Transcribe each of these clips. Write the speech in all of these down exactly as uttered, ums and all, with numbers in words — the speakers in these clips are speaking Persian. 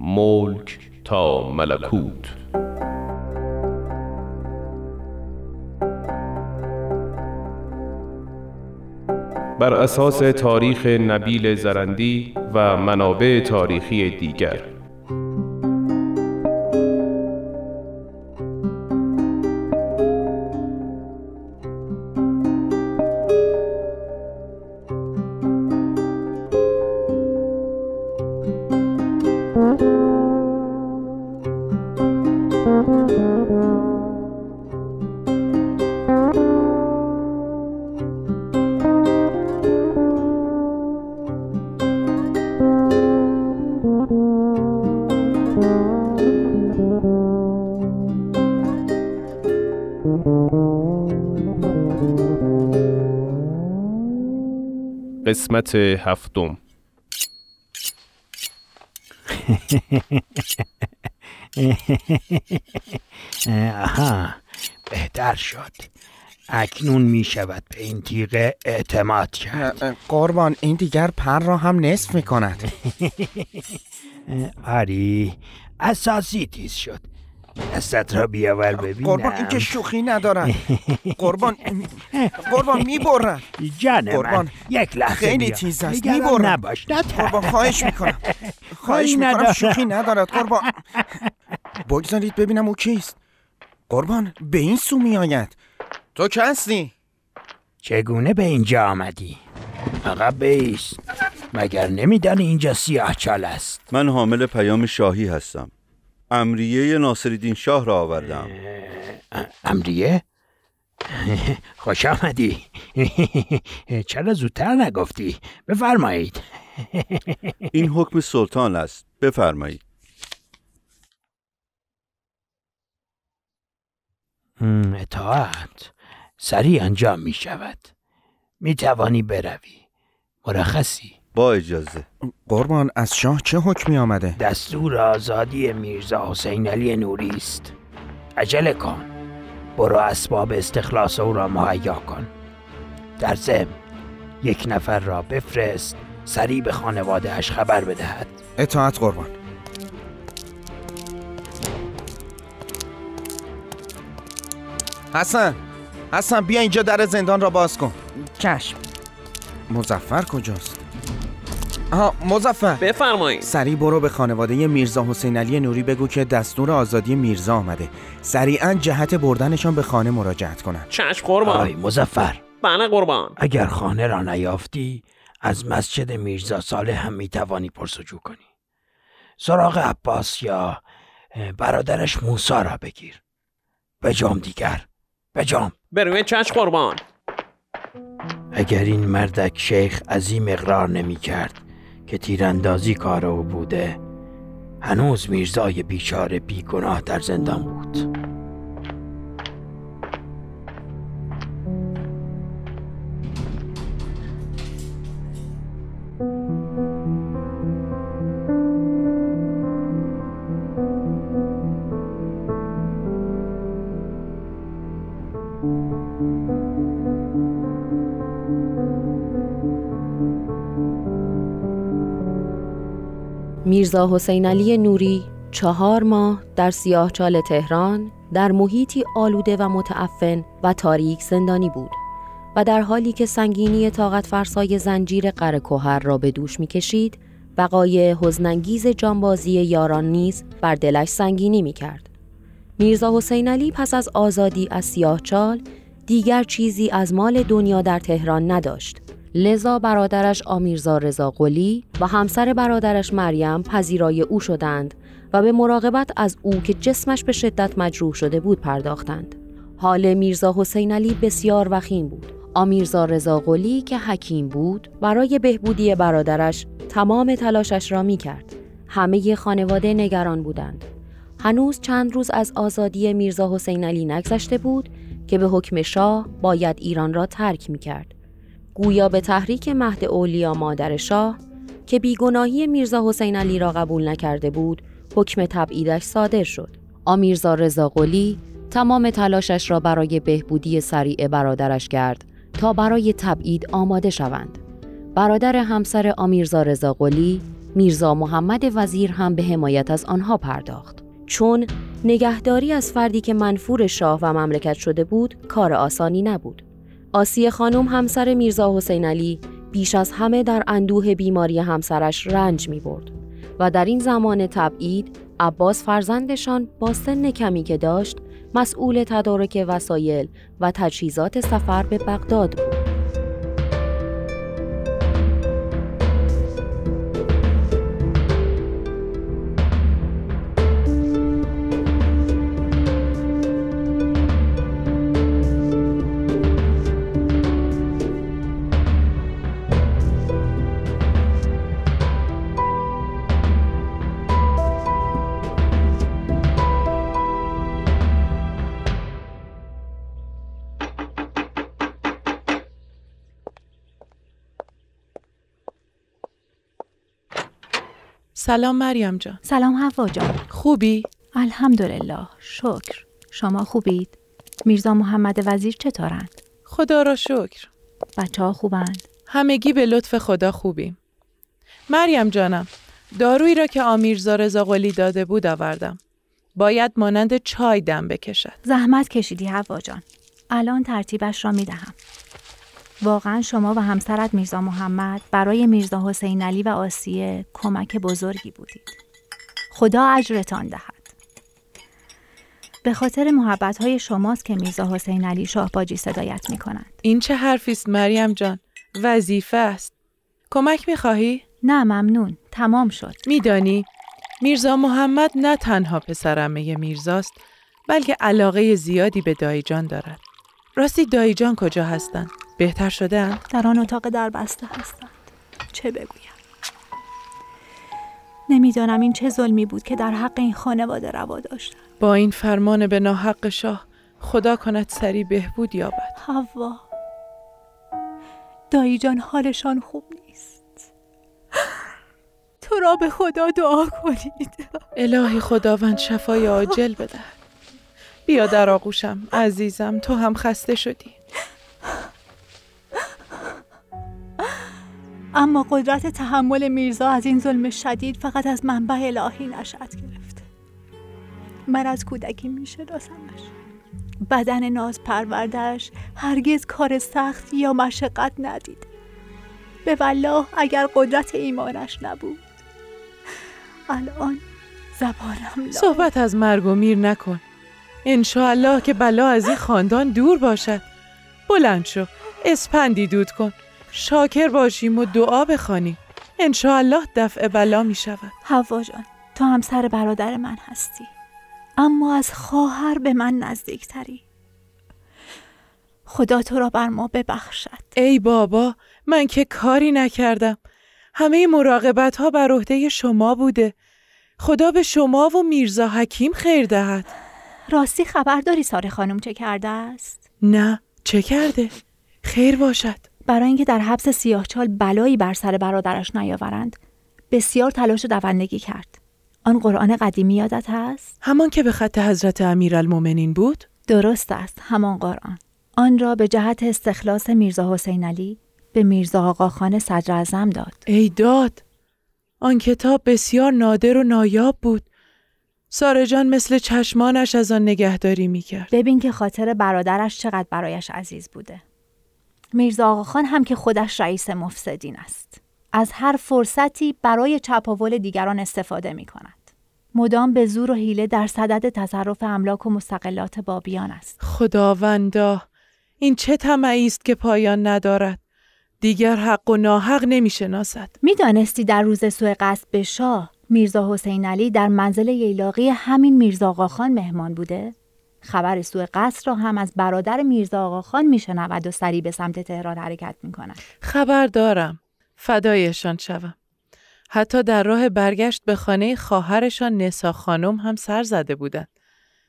ملک تا ملکوت. بر اساس تاریخ نبیل زرندی و منابع تاریخی دیگر. قسمت هفتم. آها، بهتر شد. اکنون می شود به این تیغه اعتماد کرد. قربان، این دیگر پر را هم نصف می کند. آری، اساسی تیز شد. دستت را بیاور ببینم. قربان، این که شوخی ندارن. قربان قربان میبرن. جان من، یک لحظه خیلی تیز است. میبرن. نباش. قربان، خواهش میکنم. خواهش میکنم، شوخی ندارد. قربان، بگذارید ببینم او کیست. قربان، به این سو میآید. تو کی هستی؟ چگونه به اینجا آمدی؟ آقا بیست، مگر نمیدانی اینجا سیاه چال است؟ من حامل پیام شاهی هستم. امریه ناصرالدین شاه را آوردم. امریه؟ خوش آمدی. چرا زودتر نگفتی؟ بفرمایید. این حکم سلطان است. بفرمایید. اطاعت سریع انجام می شود. می توانی بروی. مرخصی. با اجازه. قربان، از شاه چه حکمی آمده؟ دستور آزادی میرزا حسین علی نوری است. عجله کن. برو اسباب استخلاص او را مهیا کن. در ضمن یک نفر را بفرست سریع به خانواده اش خبر بدهد. اطاعت قربان. حسن، حسن بیا اینجا، در زندان را باز کن. چشم. مظفر کجاست؟ آها، مظفر. بفرمایید. سریع برو به خانواده میرزا حسین علی نوری بگو که دستور آزادی میرزا آمده. سریعاً جهت بردنشان به خانه مراجعت کنند. چشم قربان. آی مظفر. بله قربان. اگر خانه را نیافتی از مسجد میرزا صالح هم میتوانی پرسجو کنی. سراغ عباس یا برادرش موسی را بگیر. به جام دیگر. به جام. بروی. چشم قربان. اگر این مردک شیخ عظیم اقرار نمی کرد که تیراندازی کار او بوده، هنوز میرزای بیچاره بیگناه در زندان بود. میرزا حسین علی نوری چهار ماه در سیاه چال تهران در محیطی آلوده و متعفن و تاریک زندانی بود و در حالی که سنگینی طاقت فرسای زنجیر قَره کُهَر را به دوش می کشید، وقایع حزن‌انگیز جانبازی یاران نیز بر دلش سنگینی می کرد. میرزا حسین علی پس از آزادی از سیاه چال دیگر چیزی از مال دنیا در تهران نداشت، لذا برادرش آمیرزا رضا قلی و همسر برادرش مریم پذیرای او شدند و به مراقبت از او که جسمش به شدت مجروح شده بود پرداختند. حال میرزا حسین علی بسیار وخیم بود. آمیرزا رضا قلی که حکیم بود برای بهبودی برادرش تمام تلاشش را می کرد. همه خانواده نگران بودند. هنوز چند روز از آزادی میرزا حسین علی نگذشته بود که به حکم شاه باید ایران را ترک می کرد. گویا به تحریک مهد اولیا مادر شاه که بیگناهی میرزا حسین علی را قبول نکرده بود، حکم تبعیدش صادر شد. آمیرزا رضا قلی تمام تلاشش را برای بهبودی سریع برادرش کرد تا برای تبعید آماده شوند. برادر همسر آمیرزا رضا قلی میرزا محمد وزیر هم به حمایت از آنها پرداخت، چون نگهداری از فردی که منفور شاه و مملکت شده بود کار آسانی نبود. آسیه خانم همسر میرزا حسین علی بیش از همه در اندوه بیماری همسرش رنج می برد و در این زمان تبعید عباس فرزندشان با سن کمی که داشت مسئول تدارک وسایل و تجهیزات سفر به بغداد بود. سلام مریم جان. سلام حوا جان. خوبی؟ الحمدلله، شکر. شما خوبید؟ میرزا محمد وزیر چطورند؟ خدا را شکر. بچه ها خوبند؟ همگی به لطف خدا خوبیم. مریم جانم، دارویی را که آمیرزا رضا قلی داده بود آوردم. باید مانند چای دم بکشد. زحمت کشیدی حوا جان. الان ترتیبش را می دهم. واقعا شما و همسرت میرزا محمد برای میرزا حسین علی و آسیه کمک بزرگی بودید. خدا اجرتان دهد. به خاطر محبت‌های شماست که میرزا حسین علی شاهباجی صدایت می‌کنند. این چه حرفی است مریم جان؟ وظیفه است. کمک می‌خواهی؟ نه ممنون، تمام شد. می‌دانی میرزا محمد نه تنها پسر عمه میرزاست، بلکه علاقه زیادی به دایجان دارد. راستی دایجان کجا هستند؟ بهتر شدن؟ در آن اتاق در بسته هستند. چه بگویم؟ نمیدانم این چه ظلمی بود که در حق این خانواده روا داشتند. با این فرمان به ناحق شاه خدا کند سری بهبود یابد. حوا، دایی جان حالشان خوب نیست. تو را به خدا دعا کنید. الهی خداوند شفای عاجل بدهد. بیا در آغوشم عزیزم، تو هم خسته شدی. اما قدرت تحمل میرزا از این ظلم شدید فقط از منبع الهی نشأت گرفته. من از کودکی میشناسمش. بدن ناز پروردش هرگز کار سخت یا مشقت ندید. به والله اگر قدرت ایمانش نبود الان زبانم لای. صحبت از مرگ و میر نکن، انشاءالله که بلا از این خاندان دور باشد. بلند شو، اسپندی دود کن، شاکر باشیم و دعا بخوانیم. انشاءالله دفع بلا می شود. حوا جان، تو همسر برادر من هستی، اما از خواهر به من نزدیکتری. خدا تو را بر ما ببخشد. ای بابا، من که کاری نکردم. همه مراقبت ها بر عهده شما بوده. خدا به شما و میرزا حکیم خیر دهد. راستی خبر داری ساره خانم چه کرده است؟ نه، چه کرده؟ خیر باشد. برای اینکه در حبس سیاه چال بلایی بر سر برادرش نیاورند، بسیار تلاش دوندگی کرد. آن قرآن قدیمی یادت هست؟ همان که به خط حضرت امیرالمومنین بود؟ درست است، همان قرآن. آن را به جهت استخلاص میرزا حسین علی به میرزا آقاخان صدرعظم داد. ای داد! آن کتاب بسیار نادر و نایاب بود. ساره جان مثل چشمانش از آن نگهداری میکرد. ببین که خاطر برادرش چقدر برایش عزیز بوده. میرزا آقاخان هم که خودش رئیس مفسدین است، از هر فرصتی برای چپاول دیگران استفاده می کند. مدام به زور و حیله در صدد تصرف املاک و مستقلات بابیان است. خداوندا، این چه طمعی است که پایان ندارد. دیگر حق و ناحق نمی شناسد. می دانستی در روز سوء قصد به شاه میرزا حسین علی در منزل ییلاقی همین میرزا آقاخان مهمان بوده؟ خبر سوء قصد را هم از برادر میرزا آقاخان میشنود و سریع به سمت تهران حرکت میکند. خبر دارم، فدایشان شوم. حتی در راه برگشت به خانه خواهرشان نسا خانم هم سر زده بودند.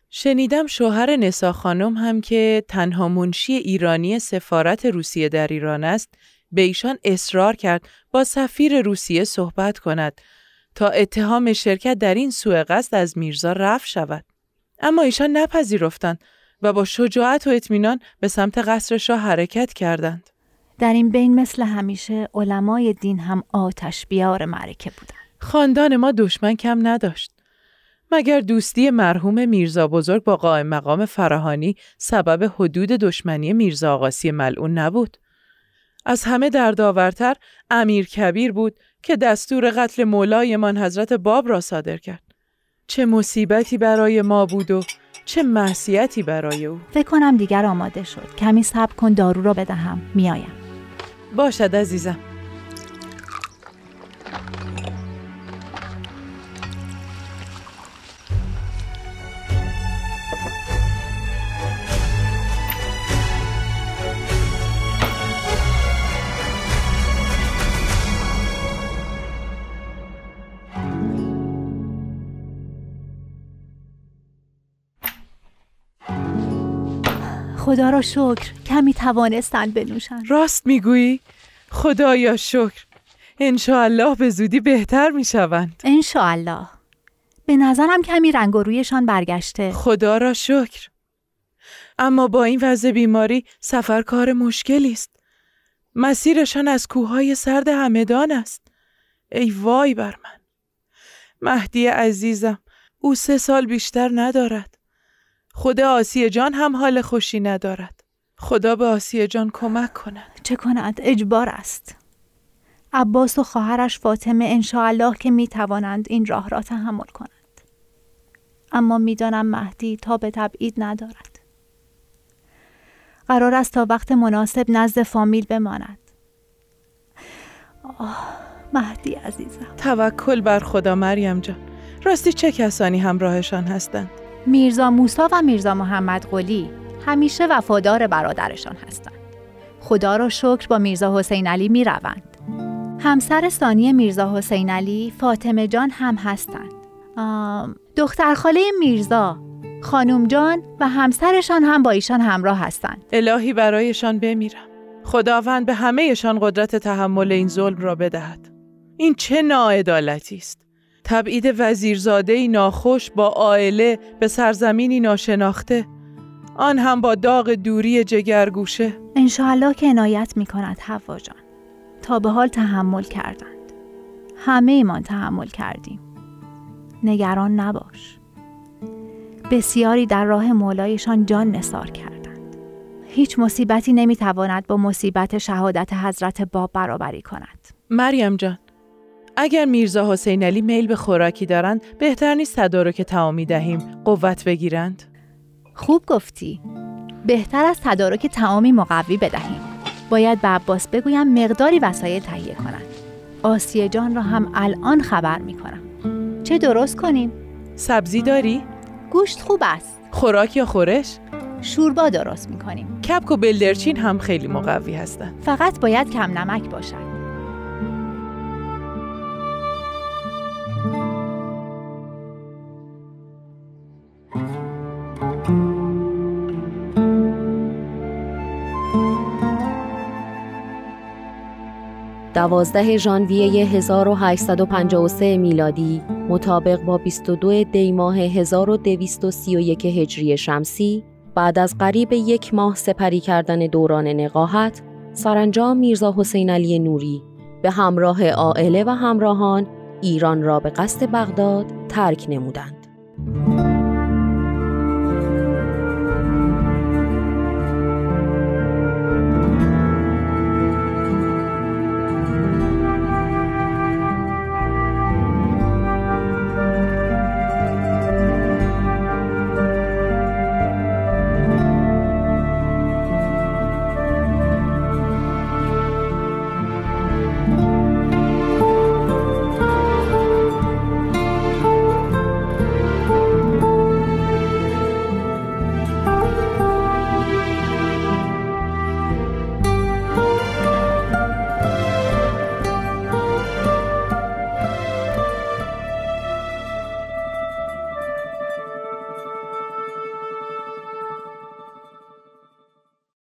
شنیدم شوهر نسا خانم هم که تنها منشی ایرانی سفارت روسیه در ایران است، به ایشان اصرار کرد با سفیر روسیه صحبت کند تا اتهام شرکت در این سوء قصد از میرزا رفع شود. اما ایشان نپذیرفتند و با شجاعت و اطمینان به سمت قصر شاه حرکت کردند. در این بین مثل همیشه علمای دین هم آتش بیار معرکه بودند. خاندان ما دشمن کم نداشت. مگر دوستی مرحوم میرزا بزرگ با قائم مقام فراهانی سبب حدود دشمنی میرزا آقاسی ملعون نبود؟ از همه دردآورتر امیر کبیر بود که دستور قتل مولایمان حضرت باب را صادر کرد. چه مصیبتی برای ما بود و چه معصیتی برای او. فکر کنم دیگر آماده شد. کمی صبر کن دارو را بدهم. میایم. باشد عزیزم. خدا را شکر کمی توانستند بنوشند. راست میگویی؟ خدایا شکر. انشاءالله به زودی بهتر میشوند. انشاءالله. به نظرم کمی رنگ و رویشان برگشته. خدا را شکر. اما با این وضع بیماری سفر کار مشکلی است. مسیرشان از کوههای سرد همدان است. ای وای بر من. مهدی عزیزم او سه سال بیشتر ندارد. خدا آسیه جان هم حال خوشی ندارد. خدا به آسیه جان کمک کند. چه کند؟ اجبار است. عباس و خواهرش فاطمه انشاءالله که می توانند این راه را تحمل کنند. اما می دانم مهدی تا به تبعید ندارد. قرار است تا وقت مناسب نزد فامیل بماند. آه مهدی عزیزم. توکل بر خدا مریم جان. راستی چه کسانی همراهشان هستند؟ میرزا موسی و میرزا محمد قلی همیشه وفادار برادرشان هستند. خدا را شکر با میرزا حسین علی می روند. همسر ثانی میرزا حسین علی فاطمه جان هم هستند. دختر خاله میرزا خانم جان و همسرشان هم با ایشان همراه هستند. الهی برایشان بمیرم. خداوند به همهشان قدرت تحمل این ظلم را بدهد. این چه ناعدالتی است. تبعید وزیرزاده‌ای ناخوش با عائله به سرزمینی ناشناخته، آن هم با داغ دوری جگرگوشه. انشاءالله که عنایت می‌کند حوا جان. تا به حال تحمل کردند. همه ایمان تحمل کردیم. نگران نباش. بسیاری در راه مولایشان جان نثار کردند. هیچ مصیبتی نمی‌تواند با مصیبت شهادت حضرت باب برابری کند. مریم جان، اگر میرزا حسین علی میل به خوراکی دارند بهتر نیست تدارک تعامی دهیم قوت بگیرند؟ خوب گفتی. بهتر از تدارک تعامی مقوی بدهیم. باید به عباس بگویم مقداری وسایل تهیه کنند. آسیه جان را هم الان خبر میکنم. چه درست کنیم؟ سبزی داری؟ گوشت خوب است. خوراک یا خورش؟ شوربا درست میکنیم. کپک و بلدرچین هم خیلی مقوی هستند. فقط باید کم نمک باشد. دوازده ژانویه هزار و هشتصد و پنجاه و سه میلادی مطابق با بیست و دو دی ماه هزار و دویست و سی و یک هجری شمسی، بعد از قریب یک ماه سپری کردن دوران نقاهت، سرانجام میرزا حسین علی نوری به همراه عائله و همراهان ایران را به قصد بغداد ترک نمودند.